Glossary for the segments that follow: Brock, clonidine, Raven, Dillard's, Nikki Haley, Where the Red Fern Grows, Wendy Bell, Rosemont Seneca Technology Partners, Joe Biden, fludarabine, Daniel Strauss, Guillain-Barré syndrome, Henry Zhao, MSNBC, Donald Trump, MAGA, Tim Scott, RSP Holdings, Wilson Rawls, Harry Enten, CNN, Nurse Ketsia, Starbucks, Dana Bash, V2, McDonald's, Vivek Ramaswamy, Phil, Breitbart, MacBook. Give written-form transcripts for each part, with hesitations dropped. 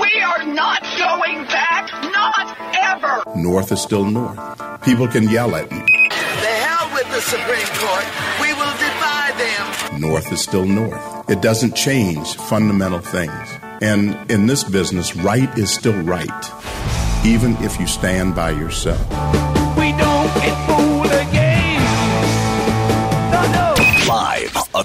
We are not going back. Not ever. North is still north. People can yell at me. The hell with the Supreme Court. We will defy them. North is still north. It doesn't change fundamental things. And in this business, right is still right, even if you stand by yourself. We don't get fooled again. No, no. Live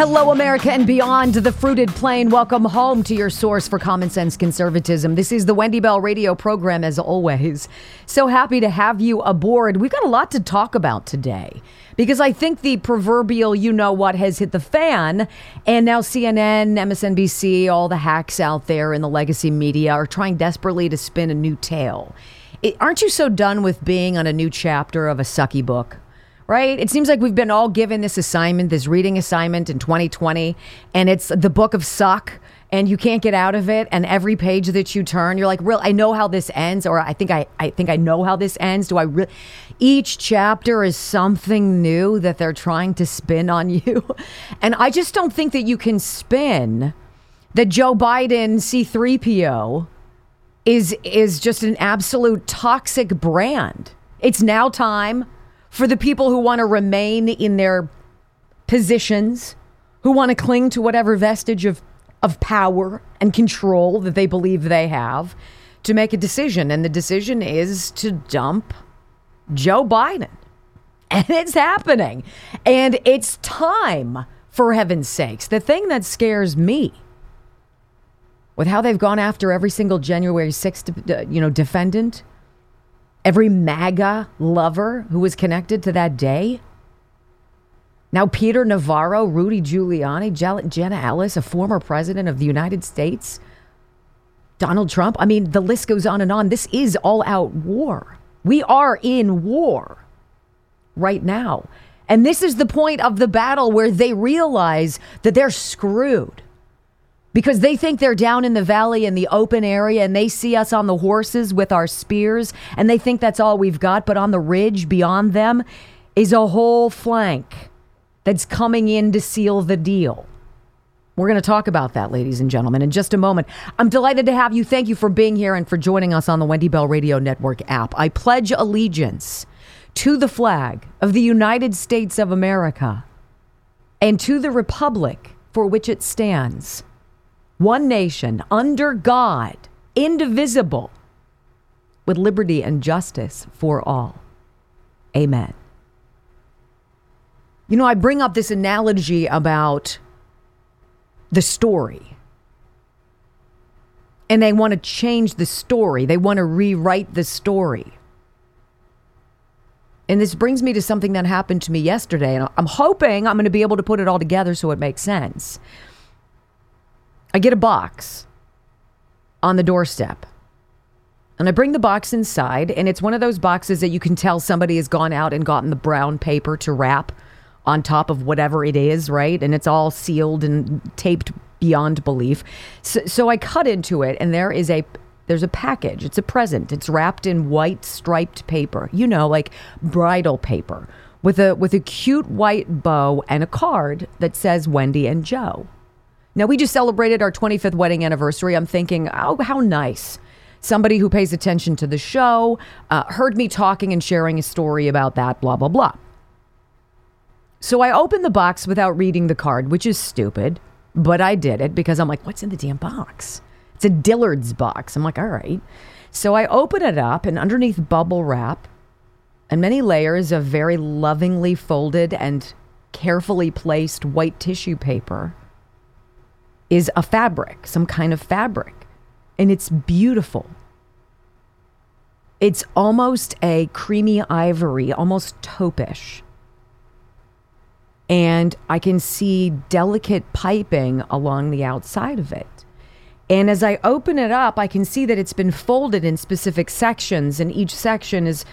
Hello, America and beyond the fruited plain. Welcome home to your source for common sense conservatism. This is the Wendy Bell radio program, as always. So happy to have you aboard. We've got a lot to talk about today because I think the proverbial you-know-what has hit the fan, and now CNN, MSNBC, all the hacks out there in the legacy media are trying desperately to spin a new tale. Aren't you so done with being on a new chapter of a sucky book? Right? It seems like we've been all given this assignment, this reading assignment in 2020, and it's the book of suck, and you can't get out of it. And every page that you turn, you're like, "Real, I know how this ends," or I think I know how this ends. Do I really? Each chapter is something new that they're trying to spin on you, and I just don't think that you can spin that Joe Biden C3PO is just an absolute toxic brand. It's now time for the people who want to remain in their positions, who want to cling to whatever vestige of power and control that they believe they have, to make a decision. And the decision is to dump Joe Biden. And it's happening. And it's time, for heaven's sakes. The thing that scares me with how they've gone after every single January 6th, defendant, every MAGA lover who was connected to that day. Now Peter Navarro, Rudy Giuliani, Jenna Ellis, a former president of the United States, Donald Trump. I mean, the list goes on and on. This is all out war. We are in war right now. And this is the point of the battle where they realize that they're screwed. Because they think they're down in the valley in the open area and they see us on the horses with our spears and they think that's all we've got. But on the ridge beyond them is a whole flank that's coming in to seal the deal. We're going to talk about that, ladies and gentlemen, in just a moment. I'm delighted to have you. Thank you for being here and for joining us on the Wendy Bell Radio Network app. I pledge allegiance to the flag of the United States of America and to the republic for which it stands, one nation, under God, indivisible, with liberty and justice for all. Amen. You know, I bring up this analogy about the story. And they want to change the story. They want to rewrite the story. And this brings me to something that happened to me yesterday. And I'm hoping I'm going to be able to put it all together so it makes sense. I get a box on the doorstep and I bring the box inside, and it's one of those boxes that you can tell somebody has gone out and gotten the brown paper to wrap on top of whatever it is, right? And it's all sealed and taped beyond belief. So I cut into it, and there's a package. It's a present. It's wrapped in white striped paper, like bridal paper, with a cute white bow and a card that says Wendy and Joe. Now, we just celebrated our 25th wedding anniversary. I'm thinking, oh, how nice. Somebody who pays attention to the show heard me talking and sharing a story about that, blah, blah, blah. So I opened the box without reading the card, which is stupid, but I did it because I'm like, what's in the damn box? It's a Dillard's box. I'm like, all right. So I open it up, and underneath bubble wrap and many layers of very lovingly folded and carefully placed white tissue paper is a fabric, some kind of fabric. And it's beautiful. It's almost a creamy ivory, almost taupish. And I can see delicate piping along the outside of it. And as I open it up, I can see that it's been folded in specific sections, and each section is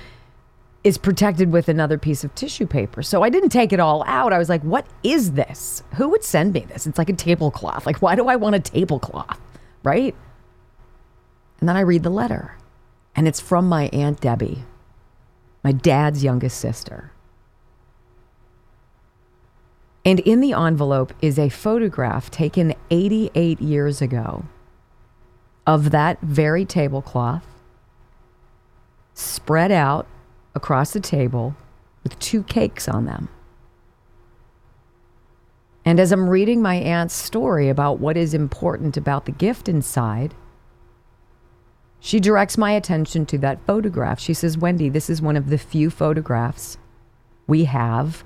protected with another piece of tissue paper. So I didn't take it all out. I was like, what is this? Who would send me this? It's like a tablecloth. Like, why do I want a tablecloth, right? And then I read the letter, and it's from my Aunt Debbie, my dad's youngest sister. And in the envelope is a photograph taken 88 years ago of that very tablecloth spread out across the table with two cakes on them. And as I'm reading my aunt's story about what is important about the gift inside, she directs my attention to that photograph. She says, Wendy, this is one of the few photographs we have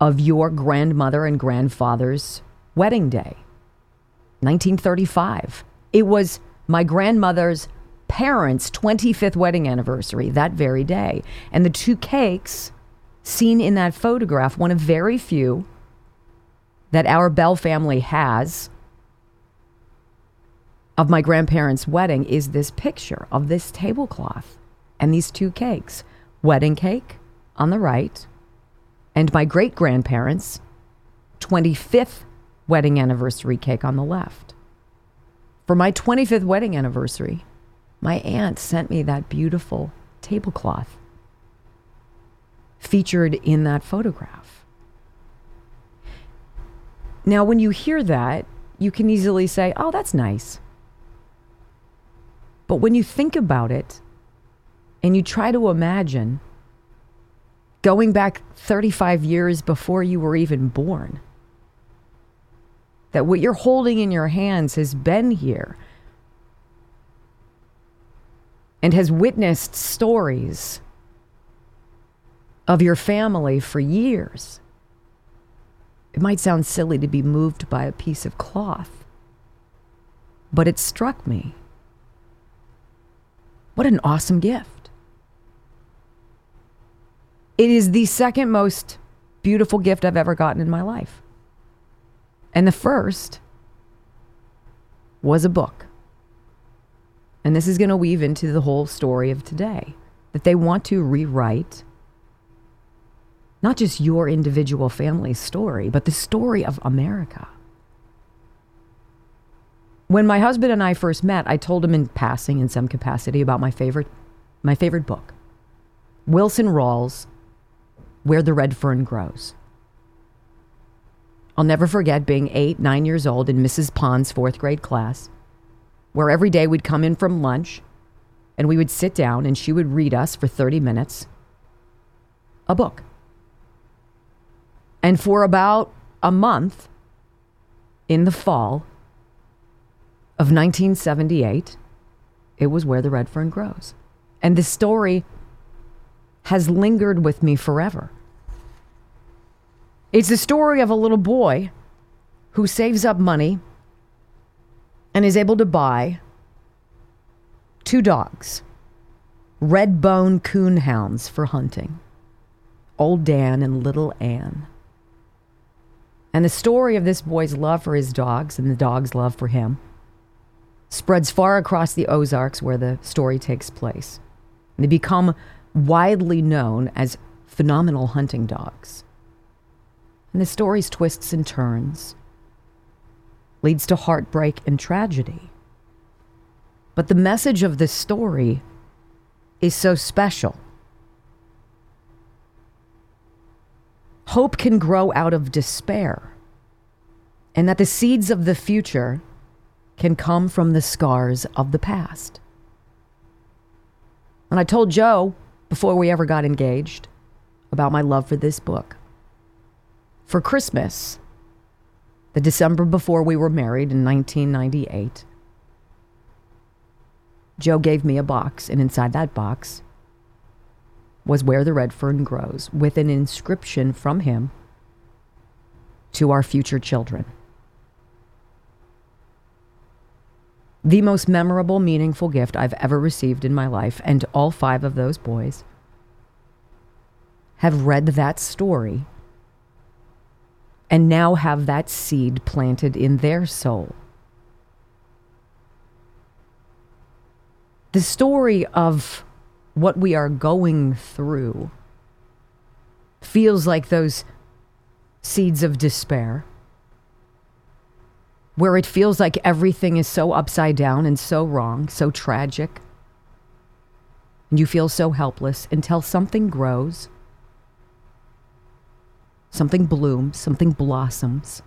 of your grandmother and grandfather's wedding day, 1935. It was my grandmother's parents' 25th wedding anniversary that very day. And the two cakes seen in that photograph, one of very few that our Bell family has of my grandparents' wedding, is this picture of this tablecloth and these two cakes. Wedding cake on the right, and my great-grandparents' 25th wedding anniversary cake on the left. For my 25th wedding anniversary, my aunt sent me that beautiful tablecloth featured in that photograph. Now, when you hear that, you can easily say, oh, that's nice. But when you think about it and you try to imagine going back 35 years before you were even born, that what you're holding in your hands has been here and has witnessed stories of your family for years, it might sound silly to be moved by a piece of cloth, but it struck me. What an awesome gift. It is the second most beautiful gift I've ever gotten in my life. And the first was a book. And this is going to weave into the whole story of today, that they want to rewrite not just your individual family's story, but the story of America. When my husband and I first met, I told him in passing in some capacity about my favorite book, Wilson Rawls' Where the Red Fern Grows. I'll never forget being 8, 9 years old in Mrs. Pond's 4th grade class, where every day we'd come in from lunch and we would sit down and she would read us for 30 minutes a book. And for about a month in the fall of 1978, it was Where the Red Fern Grows. And the story has lingered with me forever. It's the story of a little boy who saves up money and is able to buy 2 dogs, red bone coon hounds for hunting, Old Dan and Little Ann. And the story of this boy's love for his dogs and the dog's love for him spreads far across the Ozarks where the story takes place. They become widely known as phenomenal hunting dogs. And the story's twists and turns leads to heartbreak and tragedy. But the message of this story is so special. Hope can grow out of despair, and that the seeds of the future can come from the scars of the past. And I told Joe, before we ever got engaged, about my love for this book. For Christmas, the December before we were married in 1998, Joe gave me a box, and inside that box was Where the Red Fern Grows, with an inscription from him to our future children. The most memorable, meaningful gift I've ever received in my life, and all five of those boys have read that story and now have that seed planted in their soul. The story of what we are going through feels like those seeds of despair, where it feels like everything is so upside down and so wrong, so tragic, and you feel so helpless, until something grows, something blooms, something blossoms,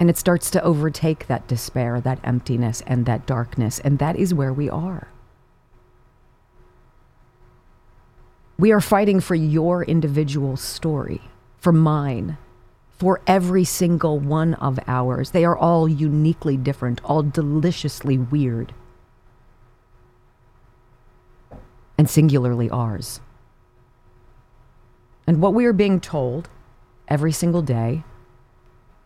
and it starts to overtake that despair, that emptiness, and that darkness. And that is where we are. We are fighting for your individual story, for mine, for every single one of ours. They are all uniquely different, all deliciously weird, and singularly ours. And what we are being told every single day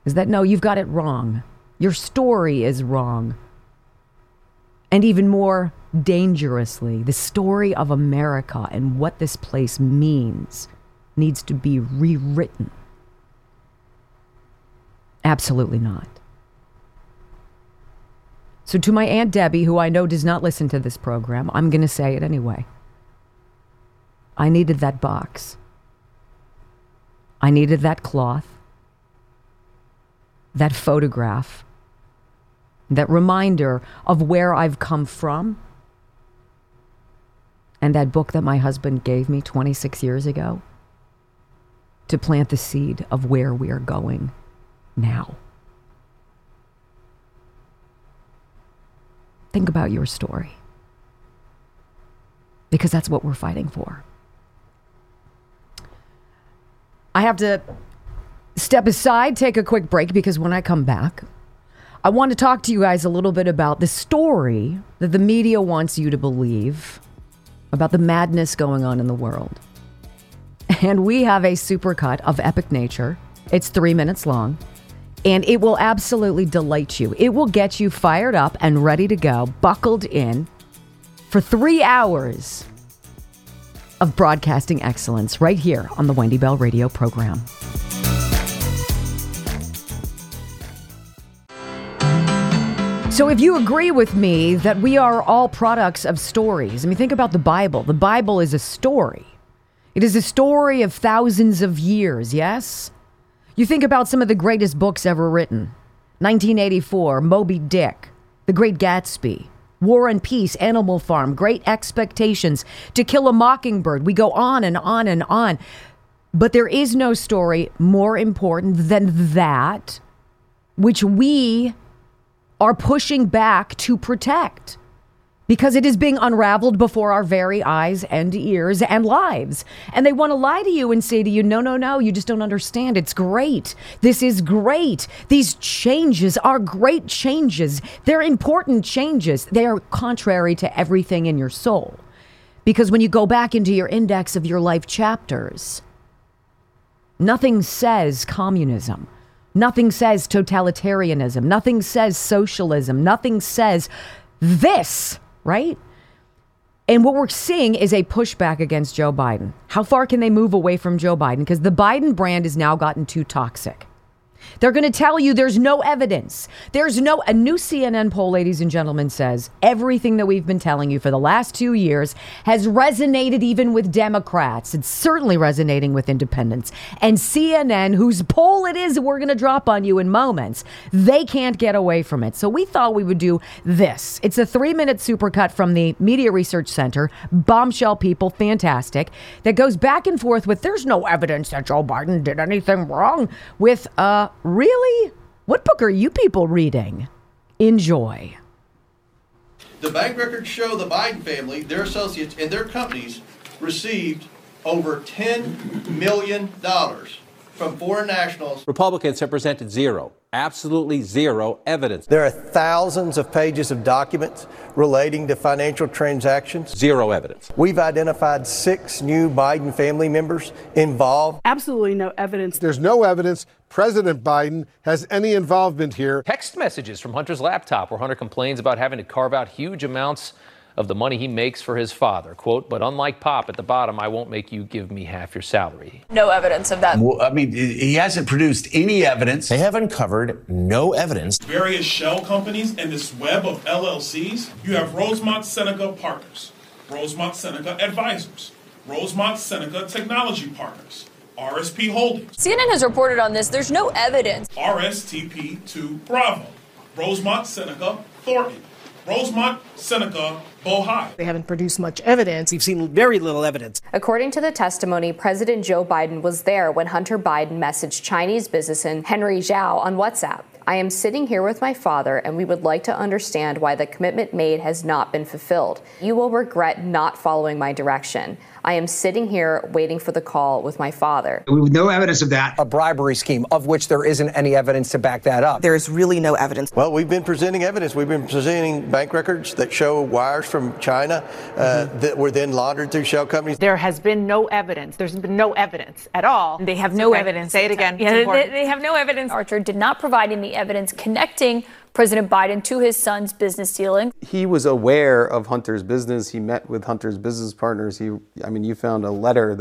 is that, no, you've got it wrong. Your story is wrong. And even more dangerously, the story of America and what this place means needs to be rewritten. Absolutely not. So to my Aunt Debbie, who I know does not listen to this program, I'm going to say it anyway. I needed that box. I needed that cloth. That photograph, that reminder of where I've come from, and that book that my husband gave me 26 years ago to plant the seed of where we are going now. Think about your story, because that's what we're fighting for. I have to step aside, take a quick break, because when I come back, I want to talk to you guys a little bit about the story that the media wants you to believe about the madness going on in the world. And we have a supercut of epic nature. It's 3 minutes long, and it will absolutely delight you. It will get you fired up and ready to go, buckled in for 3 hours of broadcasting excellence right here on the Wendy Bell Radio program. So if you agree with me that we are all products of stories, I mean, think about the Bible. The Bible is a story. It is a story of thousands of years, yes? You think about some of the greatest books ever written. 1984, Moby Dick, The Great Gatsby, War and Peace, Animal Farm, Great Expectations, To Kill a Mockingbird. We go on and on and on. But there is no story more important than that, which we are pushing back to protect, because it is being unraveled before our very eyes and ears and lives. And they want to lie to you and say to you, no, no, no, you just don't understand. It's great. This is great. These changes are great changes. They're important changes. They are contrary to everything in your soul. Because when you go back into your index of your life chapters, nothing says communism. Nothing says totalitarianism. Nothing says socialism. Nothing says this, right? And what we're seeing is a pushback against Joe Biden. How far can they move away from Joe Biden? Because the Biden brand has now gotten too toxic. They're going to tell you there's no evidence. There's no, a new CNN poll, ladies and gentlemen, says everything that we've been telling you for the last 2 years has resonated even with Democrats. It's certainly resonating with independents. And CNN, whose poll it is we're going to drop on you in moments, they can't get away from it. So we thought we would do this. It's a 3-minute supercut from the Media Research Center, bombshell people, fantastic, that goes back and forth with there's no evidence that Joe Biden did anything wrong with, really? What book are you people reading? Enjoy. The bank records show the Biden family, their associates, and their companies received over $10 million from foreign nationals. Republicans have presented zero absolutely zero evidence. There are thousands of pages of documents relating to financial transactions. Zero evidence. We've identified 6 new Biden family members involved. Absolutely no evidence. There's no evidence President Biden has any involvement here. Text messages from Hunter's laptop where Hunter complains about having to carve out huge amounts of the money he makes for his father. Quote, but unlike Pop at the bottom, I won't make you give me half your salary. No evidence of that. Well, I mean, he hasn't produced any evidence. They have uncovered no evidence. Various shell companies and this web of LLCs. You have Rosemont Seneca Partners, Rosemont Seneca Advisors, Rosemont Seneca Technology Partners, RSP Holdings. CNN has reported on this. There's no evidence. RSTP 2 Bravo, Rosemont Seneca Thornton, Rosemont Seneca Bohai. They haven't produced much evidence. We've seen very little evidence. According to the testimony, President Joe Biden was there when Hunter Biden messaged Chinese businessman Henry Zhao on WhatsApp. I am sitting here with my father, and we would like to understand why the commitment made has not been fulfilled. You will regret not following my direction. I am sitting here waiting for the call with my father. With no evidence of that. A bribery scheme of which there isn't any evidence to back that up. There is really no evidence. Well, we've been presenting evidence. We've been presenting bank records that show wires from China that were then laundered through shell companies. There has been no evidence. There's been no evidence at all. They have no evidence. Say it again. Yeah, they have no evidence. Archer did not provide any evidence connecting President Biden to his son's business dealing. He was aware of Hunter's business. He met with Hunter's business partners. You found a letter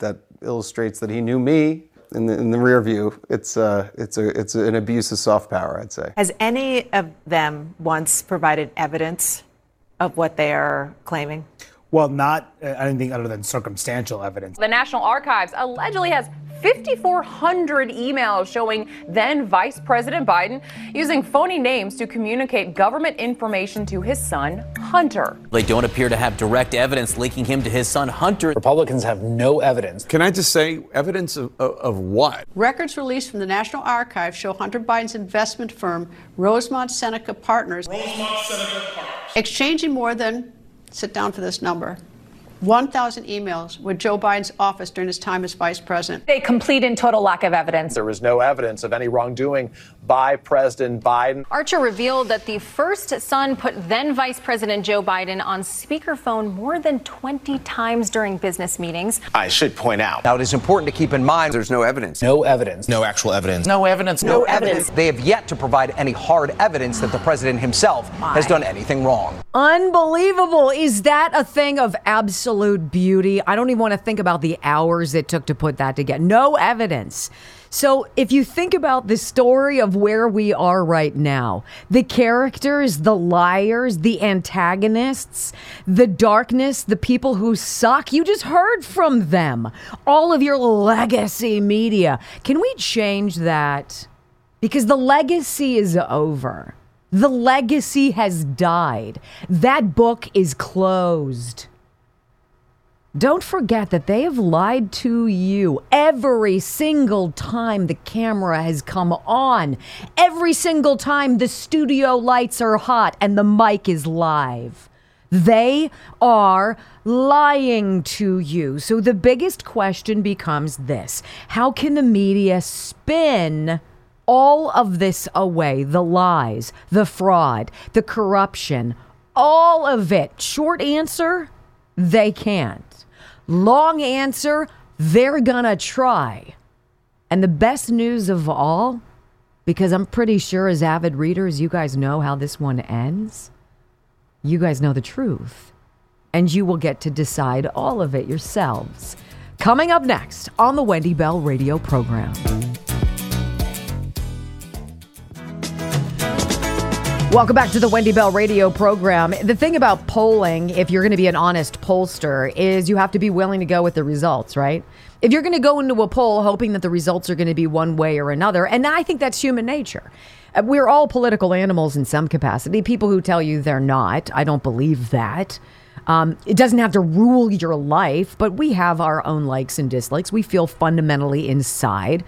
that illustrates that he knew me. In the rear view, it's an abuse of soft power, I'd say. Has any of them once provided evidence of what they are claiming? Well, not anything other than circumstantial evidence. The National Archives allegedly has 5,400 emails showing then Vice President Biden using phony names to communicate government information to his son, Hunter. They don't appear to have direct evidence linking him to his son, Hunter. Republicans have no evidence. Can I just say evidence of what? Records released from the National Archives show Hunter Biden's investment firm, Rosemont Seneca Partners, exchanging more than, sit down for this number, 1,000 emails with Joe Biden's office during his time as vice president. A complete and total lack of evidence. There was no evidence of any wrongdoing by President Biden. Archer revealed that the first son put then Vice President Joe Biden on speakerphone more than 20 times during business meetings. I should point out. Now, it is important to keep in mind there's no evidence. No evidence. No actual evidence. No evidence. No evidence. They have yet to provide any hard evidence that the president himself has done anything wrong. Unbelievable. Is that a thing of absolute beauty? I don't even want to think about the hours it took to put that together. No evidence. So if you think about the story of where we are right now, the characters, the liars, the antagonists, the darkness, the people who suck, you just heard from them. All of your legacy media. Can we change that? Because the legacy is over. The legacy has died. That book is closed. Don't forget that they have lied to you every single time the camera has come on, every single time the studio lights are hot and the mic is live. They are lying to you. So the biggest question becomes this: how can the media spin all of this away? The lies, the fraud, the corruption, all of it. Short answer, they can't. Long answer, they're gonna try. And the best news of all, because I'm pretty sure as avid readers, you guys know how this one ends. You guys know the truth. And you will get to decide all of it yourselves. Coming up next on the Wendy Bell radio program. Welcome back to the Wendy Bell radio program. The thing about polling, if you're going to be an honest pollster, is you have to be willing to go with the results, right? If you're going to go into a poll hoping that the results are going to be one way or another, and I think that's human nature. We're all political animals in some capacity. People who tell you they're not, I don't believe that. It doesn't have to rule your life, but we have our own likes and dislikes. We feel fundamentally inside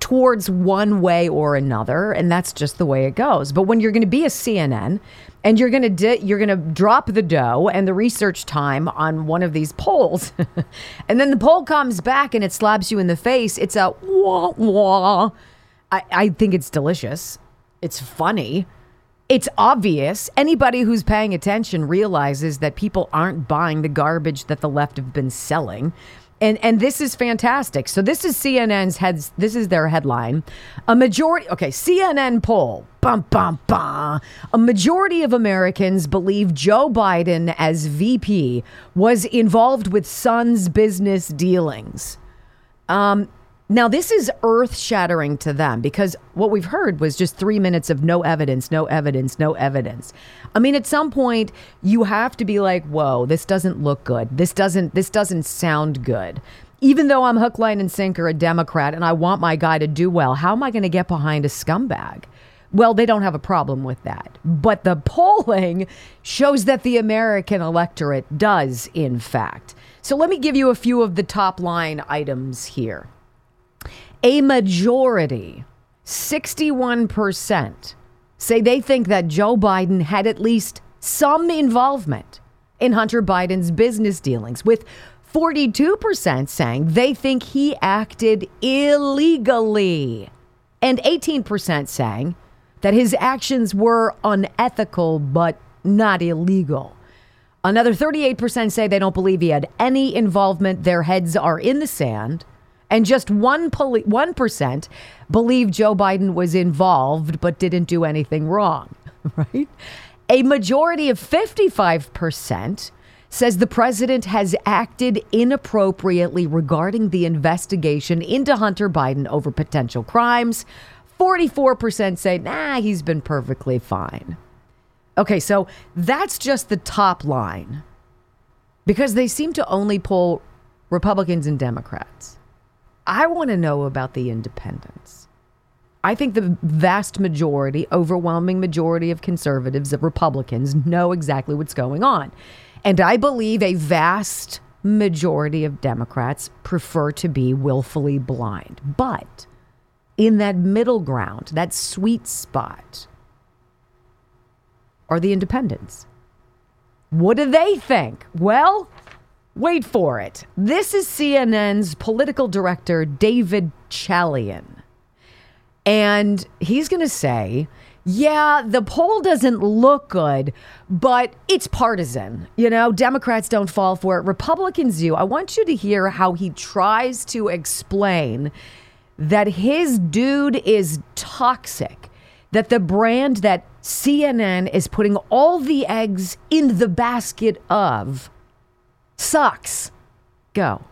towards one way or another, and that's just the way it goes. But when you're going to be a CNN and you're going to drop the dough and the research time on one of these polls, and then the poll comes back and it slaps you in the face, it's a wah wah. I think it's delicious. It's funny. It's obvious. Anybody who's paying attention realizes that people aren't buying the garbage that the left have been selling. And this is fantastic. So this is CNN's heads. This is their headline. A majority. OK, CNN poll. Bum, bum, bum. A majority of Americans believe Joe Biden as VP was involved with son's business dealings. Now, this is earth shattering to them because what we've heard was just 3 minutes of no evidence, no evidence, no evidence. I mean, at some point you have to be like, whoa, this doesn't look good. This doesn't sound good. Even though I'm hook, line and sinker a Democrat and I want my guy to do well, how am I going to get behind a scumbag? Well, they don't have a problem with that. But the polling shows that the American electorate does, in fact. So let me give you a few of the top line items here. A majority, 61%, say they think that Joe Biden had at least some involvement in Hunter Biden's business dealings, with 42% saying they think he acted illegally and 18% saying that his actions were unethical but not illegal. Another 38% say they don't believe he had any involvement. Their heads are in the sand. And just 1% believe Joe Biden was involved but didn't do anything wrong, right? A majority of 55% says the president has acted inappropriately regarding the investigation into Hunter Biden over potential crimes. 44% say, nah, he's been perfectly fine. Okay, so that's just the top line because they seem to only poll Republicans and Democrats. I want to know about the independents. I think the vast majority, overwhelming majority of conservatives, of Republicans, know exactly what's going on. And I believe a vast majority of Democrats prefer to be willfully blind. But in that middle ground, that sweet spot, are the independents. What do they think? Well, wait for it. This is CNN's political director, David Chalian. And he's going to say, yeah, the poll doesn't look good, but it's partisan. You know, Democrats don't fall for it. Republicans do. I want you to hear how he tries to explain that his dude is toxic, that the brand that CNN is putting all the eggs in the basket of sucks. Go.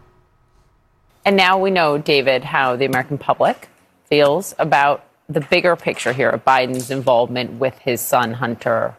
And now we know, David, how the American public feels about the bigger picture here of Biden's involvement with his son, Hunter,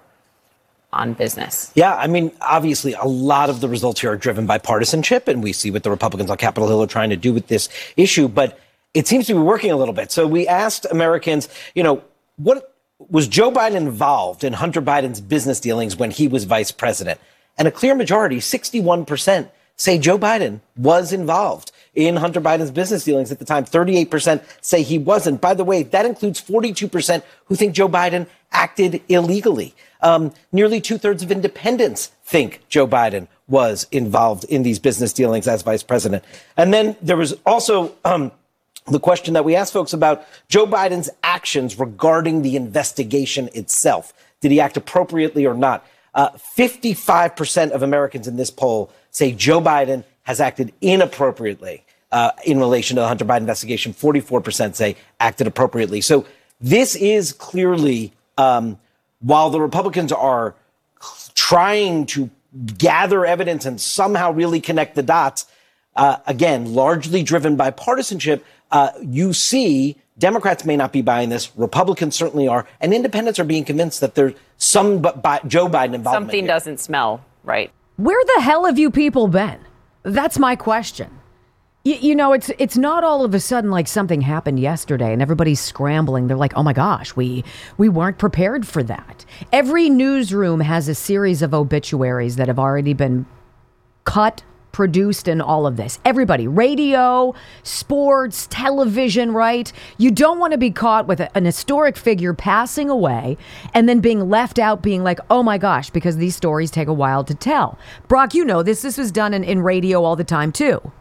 on business. Yeah, I mean, obviously, a lot of the results here are driven by partisanship, and we see what the Republicans on Capitol Hill are trying to do with this issue, but it seems to be working a little bit. So we asked Americans, you know, what was Joe Biden involved in Hunter Biden's business dealings when he was vice president? And a clear majority, 61%, say Joe Biden was involved in Hunter Biden's business dealings at the time. 38% say he wasn't. By the way, that includes 42% who think Joe Biden acted illegally. Nearly 2/3 of independents think Joe Biden was involved in these business dealings as vice president. And then there was also the question that we asked folks about Joe Biden's actions regarding the investigation itself. Did he act appropriately or not? 55% of Americans in this poll say Joe Biden has acted inappropriately in relation to the Hunter Biden investigation. 44% say acted appropriately. So this is clearly, while the Republicans are trying to gather evidence and somehow really connect the dots, again, largely driven by partisanship, you see Democrats may not be buying this. Republicans certainly are. And independents are being convinced that there's some Joe Biden involvement. Something here doesn't smell right. Where the hell have you people been? That's my question. You know, it's not all of a sudden like something happened yesterday and everybody's scrambling. They're like, oh, my gosh, we weren't prepared for that. Every newsroom has a series of obituaries that have already been cut, produced in all of this. Everybody, radio, sports, television, right? You don't want to be caught with an historic figure passing away and then being left out being like, oh my gosh, because these stories take a while to tell. Brock, you know this. This was done in radio all the time, too.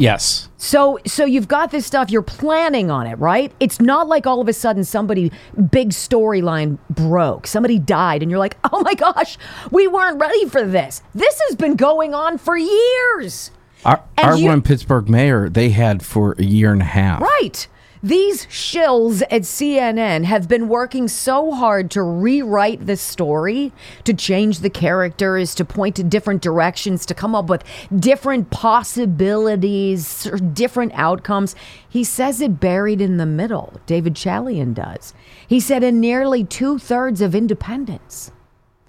Yes. So you've got this stuff, you're planning on it, right? It's not like all of a sudden somebody, big storyline broke, somebody died, and you're like, oh my gosh, we weren't ready for this. This has been going on for years. Our one Pittsburgh mayor, they had for a year and a half. Right. These shills at CNN have been working so hard to rewrite the story, to change the characters, to point to different directions, to come up with different possibilities, or different outcomes. He says it buried in the middle. David Chalian does. He said in nearly 2/3 of independents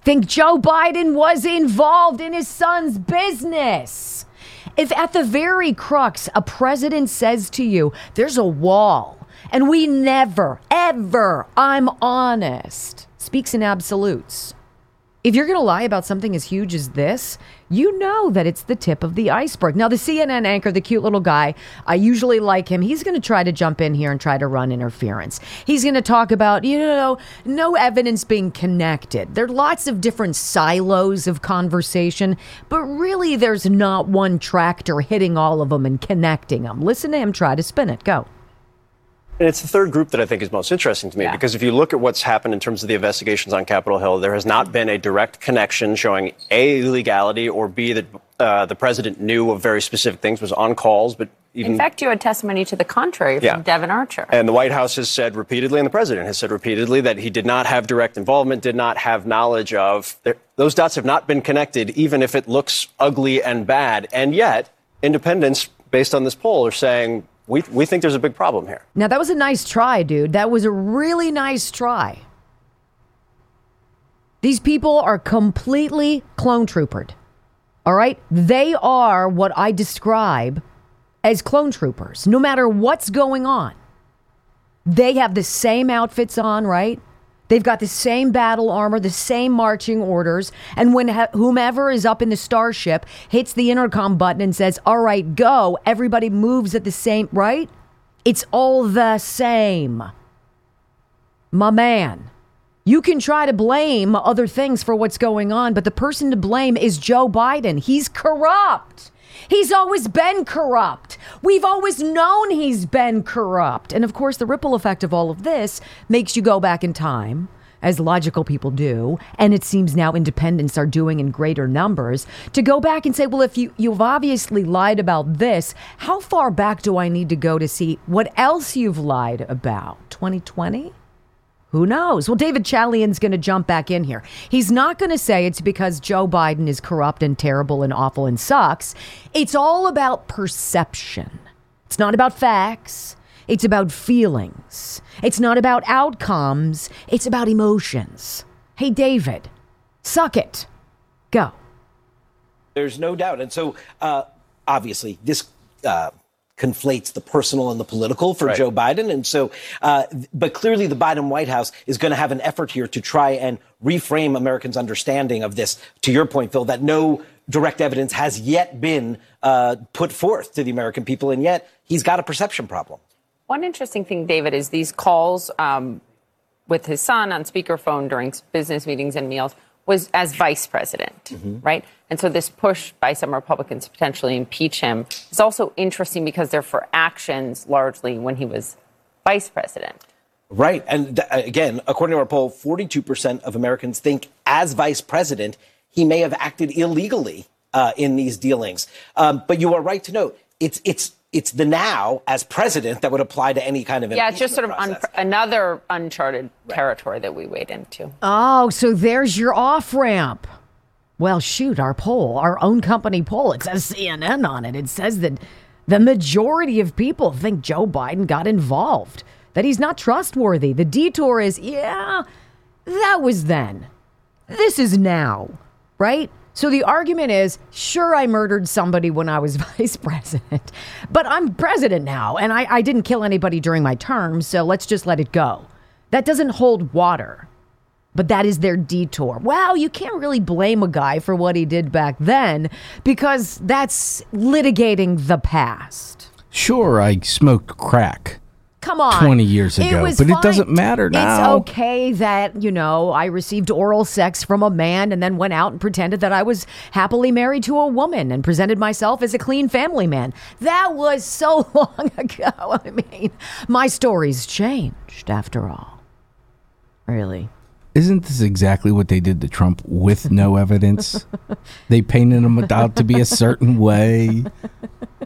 think Joe Biden was involved in his son's business. If at the very crux, a president says to you, there's a wall, and we never, ever, I'm honest, speaks in absolutes. If you're going to lie about something as huge as this, you know that it's the tip of the iceberg. Now, the CNN anchor, the cute little guy, I usually like him. He's going to try to jump in here and try to run interference. He's going to talk about, no evidence being connected. There are lots of different silos of conversation, but really there's not one tractor hitting all of them and connecting them. Listen to him try to spin it. Go. And it's the third group that I think is most interesting to me, because if you look at what's happened in terms of the investigations on Capitol Hill, there has not been a direct connection showing A, legality, or B, that the president knew of very specific things, was on calls, but even... In fact, you had testimony to the contrary from Devin Archer. And the White House has said repeatedly, and the president has said repeatedly, that he did not have direct involvement, did not have knowledge of... Those dots have not been connected, even if it looks ugly and bad. And yet, independents, based on this poll, are saying... We think there's a big problem here. Now, that was a nice try, dude. That was a really nice try. These people are completely clone troopered. All right? They are what I describe as clone troopers. No matter what's going on, they have the same outfits on, right? They've got the same battle armor, the same marching orders. And when whomever is up in the starship hits the intercom button and says, all right, go, everybody moves at the same, right? It's all the same. My man, you can try to blame other things for what's going on, but the person to blame is Joe Biden. He's corrupt. He's always been corrupt. We've always known he's been corrupt. And of course, the ripple effect of all of this makes you go back in time, as logical people do. And it seems now independents are doing in greater numbers to go back and say, well, if you've obviously lied about this, how far back do I need to go to see what else you've lied about? 2020? Who knows? Well, David Chalian's going to jump back in here. He's not going to say it's because Joe Biden is corrupt and terrible and awful and sucks. It's all about perception. It's not about facts. It's about feelings. It's not about outcomes. It's about emotions. Hey, David, suck it. Go. There's no doubt. And so, obviously, this... conflates the personal and the political for Joe Biden. And so, but clearly the Biden White House is going to have an effort here to try and reframe Americans' understanding of this, to your point, Phil, that no direct evidence has yet been put forth to the American people. And yet he's got a perception problem. One interesting thing, David, is these calls with his son on speakerphone during business meetings and meals was as vice president, right? And so this push by some Republicans to potentially impeach him is also interesting because they're for actions largely when he was vice president. Right. And again, according to our poll, 42% of Americans think as vice president, he may have acted illegally in these dealings. But you are right to note, it's the now as president that would apply to any kind of impeachment. Yeah, it's just sort of another uncharted territory that we wade into. Oh, so there's your off-ramp. Well, shoot, our poll, our own company poll, it says CNN on it. It says that the majority of people think Joe Biden got involved, that he's not trustworthy. The detour is, that was then. This is now, right? So the argument is, sure, I murdered somebody when I was vice president, but I'm president now, and I didn't kill anybody during my term, so let's just let it go. That doesn't hold water, but that is their detour. Wow, you can't really blame a guy for what he did back then, because that's litigating the past. Sure, I smoked crack, Come on. 20 years ago. But fine. It doesn't matter now. It's okay that, you know, I received oral sex from a man and then went out and pretended that I was happily married to a woman and presented myself as a clean family man. That was so long ago. I mean, my story's changed after all. Really. Isn't this exactly what they did to Trump with no evidence? They painted him out to be a certain way.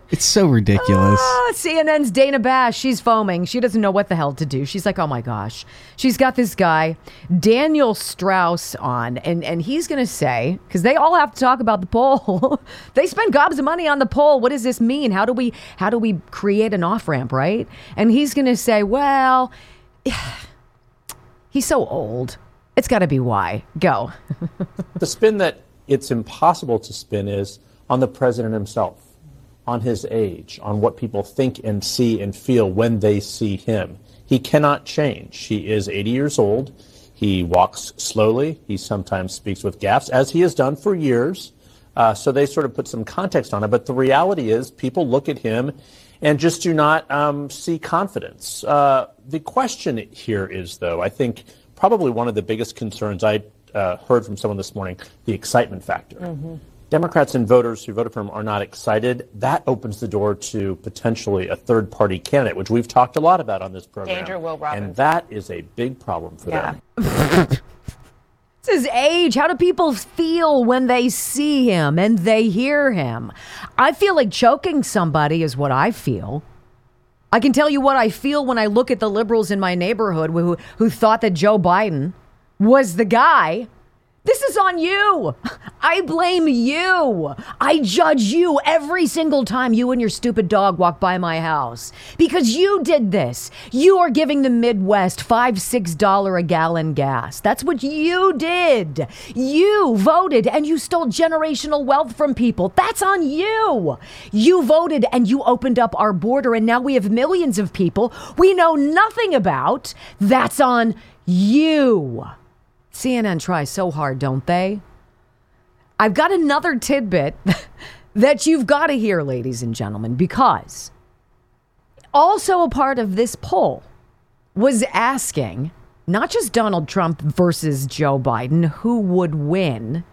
It's so ridiculous. Oh, CNN's Dana Bash, she's foaming. She doesn't know what the hell to do. She's like, oh, my gosh. She's got this guy, Daniel Strauss, on, and he's going to say, because they all have to talk about the poll. They spend gobs of money on the poll. What does this mean? How do we create an off-ramp, right? And he's going to say, well, he's so old. It's got to be why. Go. The spin that it's impossible to spin is on the president himself, on his age, on what people think and see and feel when they see him. He cannot change. He is 80 years old. He walks slowly. He sometimes speaks with gaffes, as he has done for years. So they sort of put some context on it. But the reality is people look at him and just do not see confidence. The question here is, though, I think probably one of the biggest concerns I heard from someone this morning, the excitement factor. Mm-hmm. Democrats and voters who voted for him are not excited. That opens the door to potentially a third-party candidate, which we've talked a lot about on this program. Andrew Wilborn. And that is a big problem for them. It's his age. How do people feel when they see him and they hear him? I feel like choking somebody is what I feel. I can tell you what I feel when I look at the liberals in my neighborhood who thought that Joe Biden was the guy. This is on you. I blame you. I judge you every single time you and your stupid dog walk by my house because you did this. You are giving the Midwest $5-6 a gallon gas. That's what you did. You voted and you stole generational wealth from people. That's on you. You voted and you opened up our border and now we have millions of people we know nothing about. That's on you. CNN tries so hard, don't they? I've got another tidbit that you've got to hear, ladies and gentlemen, because also a part of this poll was asking not just Donald Trump versus Joe Biden, who would win,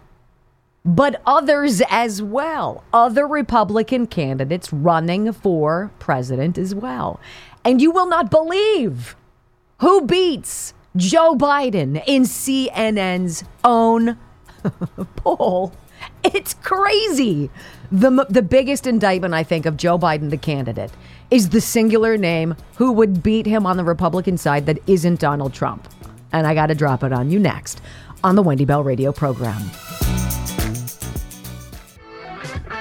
but others as well, other Republican candidates running for president as well. And you will not believe who beats Joe Biden in CNN's own poll. It's crazy. The biggest indictment, I think, of Joe Biden, the candidate, is the singular name who would beat him on the Republican side that isn't Donald Trump. And I got to drop it on you next on the Wendy Bell Radio program.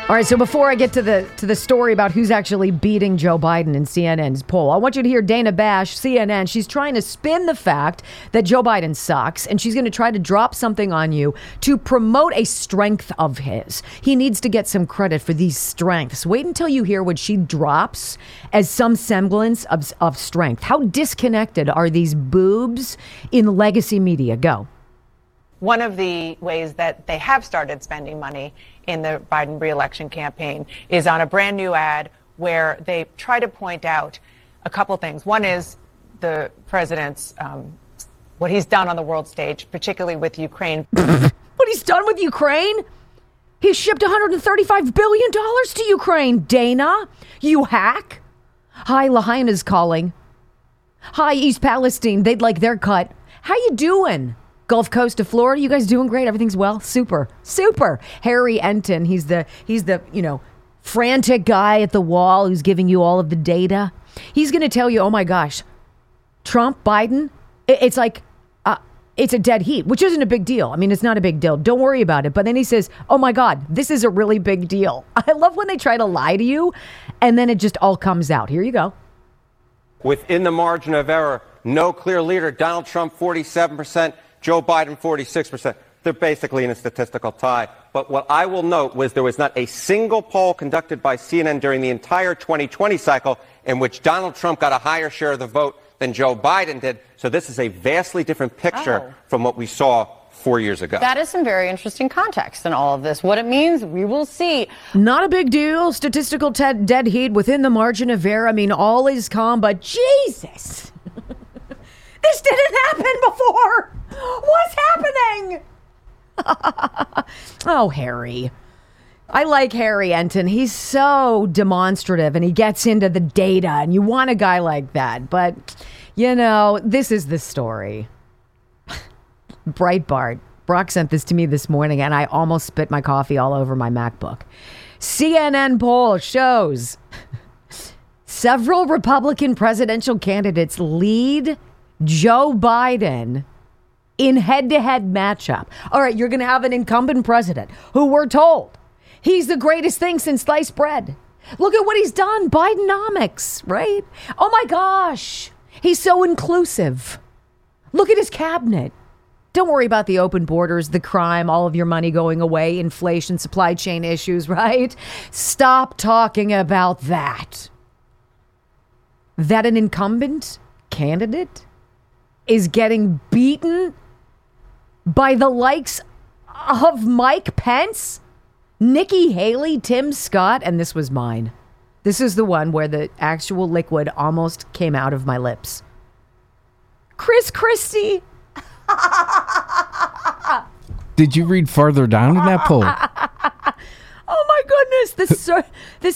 All right, so before I get to the story about who's actually beating Joe Biden in CNN's poll, I want you to hear Dana Bash, CNN. She's trying to spin the fact that Joe Biden sucks, and she's going to try to drop something on you to promote a strength of his. He needs to get some credit for these strengths. Wait until you hear what she drops as some semblance of strength. How disconnected are these boobs in legacy media? Go. One of the ways that they have started spending money in the Biden re-election campaign is on a brand new ad where they try to point out a couple things. One is the president's, what he's done on the world stage, particularly with Ukraine. What he's done with Ukraine? He shipped $135 billion to Ukraine, Dana. You hack. Hi, Lahaina's calling. Hi, East Palestine. They'd like their cut. How you doing? Gulf Coast of Florida, you guys doing great? Everything's well? Super, super. Harry Enten, he's the frantic guy at the wall who's giving you all of the data. He's going to tell you, oh my gosh, Trump, Biden, it's like, it's a dead heat, which isn't a big deal. I mean, it's not a big deal. Don't worry about it. But then he says, oh my God, this is a really big deal. I love when they try to lie to you and then it just all comes out. Here you go. Within the margin of error, no clear leader, Donald Trump, 47%. Joe Biden, 46%. They're basically in a statistical tie. But what I will note was there was not a single poll conducted by CNN during the entire 2020 cycle in which Donald Trump got a higher share of the vote than Joe Biden did. So this is a vastly different picture from what we saw 4 years ago. That is some very interesting context in all of this. What it means, we will see. Not a big deal. Statistical dead heat within the margin of error. I mean, all is calm, but Jesus. This didn't happen before. What's happening? Oh, Harry. I like Harry Enten. He's so demonstrative and he gets into the data and you want a guy like that. But, you know, this is the story. Breitbart. Brock sent this to me this morning and I almost spit my coffee all over my MacBook. CNN poll shows several Republican presidential candidates lead Joe Biden in head-to-head matchup. All right, you're going to have an incumbent president who we're told he's the greatest thing since sliced bread. Look at what he's done. Bidenomics, right? Oh my gosh. He's so inclusive. Look at his cabinet. Don't worry about the open borders, the crime, all of your money going away, inflation, supply chain issues, right? Stop talking about that. That an incumbent candidate is getting beaten by the likes of Mike Pence, Nikki Haley, Tim Scott, and this was mine. This is the one where the actual liquid almost came out of my lips. Chris Christie. Did you read farther down in that poll? Oh my goodness. The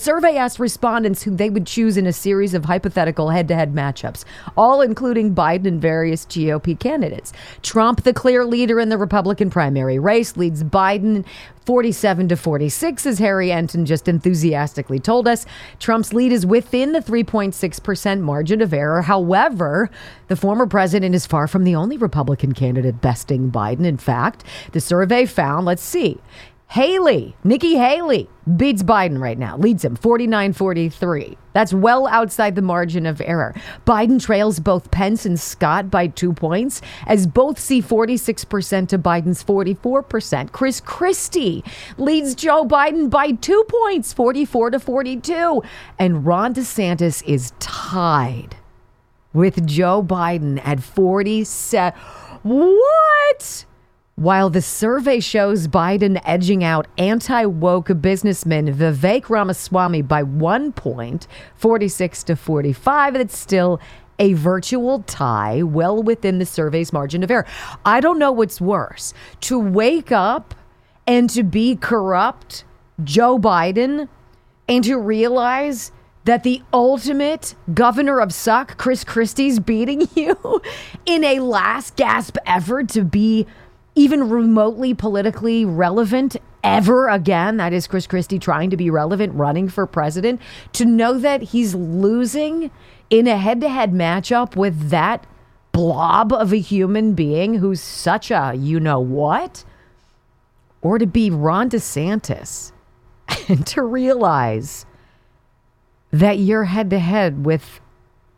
survey asked respondents who they would choose in a series of hypothetical head-to-head matchups, all including Biden and various GOP candidates. Trump, the clear leader in the Republican primary race, leads Biden 47-46, as Harry Enten just enthusiastically told us. Trump's lead is within the 3.6% margin of error. However, the former president is far from the only Republican candidate besting Biden. In fact, the survey found, let's see, Nikki Haley beats Biden right now, leads him 49-43. That's well outside the margin of error. Biden trails both Pence and Scott by 2 points, as both see 46% to Biden's 44%. Chris Christie leads Joe Biden by 2 points, 44-42. And Ron DeSantis is tied with Joe Biden at 47. What? While the survey shows Biden edging out anti-woke businessman Vivek Ramaswamy by 1 point, 46-45, it's still a virtual tie, well within the survey's margin of error. I don't know what's worse, to wake up and to be corrupt, Joe Biden, and to realize that the ultimate governor of suck, Chris Christie's beating you in a last gasp effort to be even remotely politically relevant ever again. That is Chris Christie trying to be relevant, running for president, to know that he's losing in a head-to-head matchup with that blob of a human being who's such a you-know-what, or to be Ron DeSantis and to realize that you're head-to-head with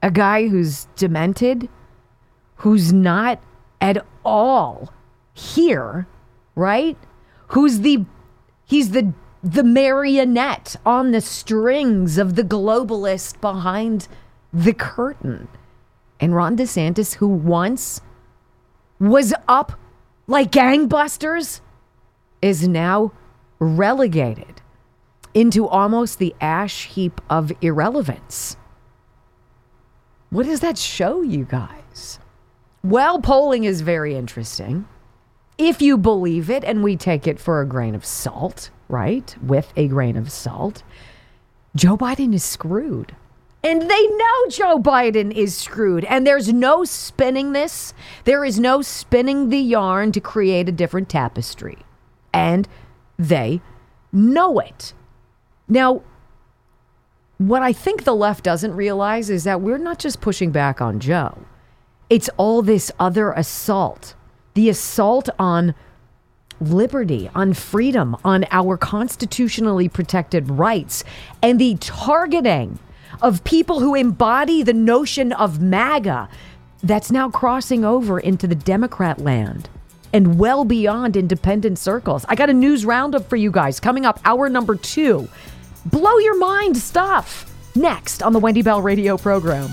a guy who's demented, who's not at all here, right? He's the marionette on the strings of the globalist behind the curtain. And Ron DeSantis, who once was up like gangbusters, is now relegated into almost the ash heap of irrelevance. What does that show you guys? Well, polling is very interesting, if you believe it, and we take it for a grain of salt, right? With a grain of salt. Joe Biden is screwed. And they know Joe Biden is screwed. And there's no spinning this. There is no spinning the yarn to create a different tapestry. And they know it. Now, what I think the left doesn't realize is that we're not just pushing back on Joe. It's all this other assault. The assault on liberty, on freedom, on our constitutionally protected rights, and the targeting of people who embody the notion of MAGA that's now crossing over into the Democrat land and well beyond independent circles. I got a news roundup for you guys coming up, hour number 2. Blow your mind stuff next on the Wendy Bell Radio program.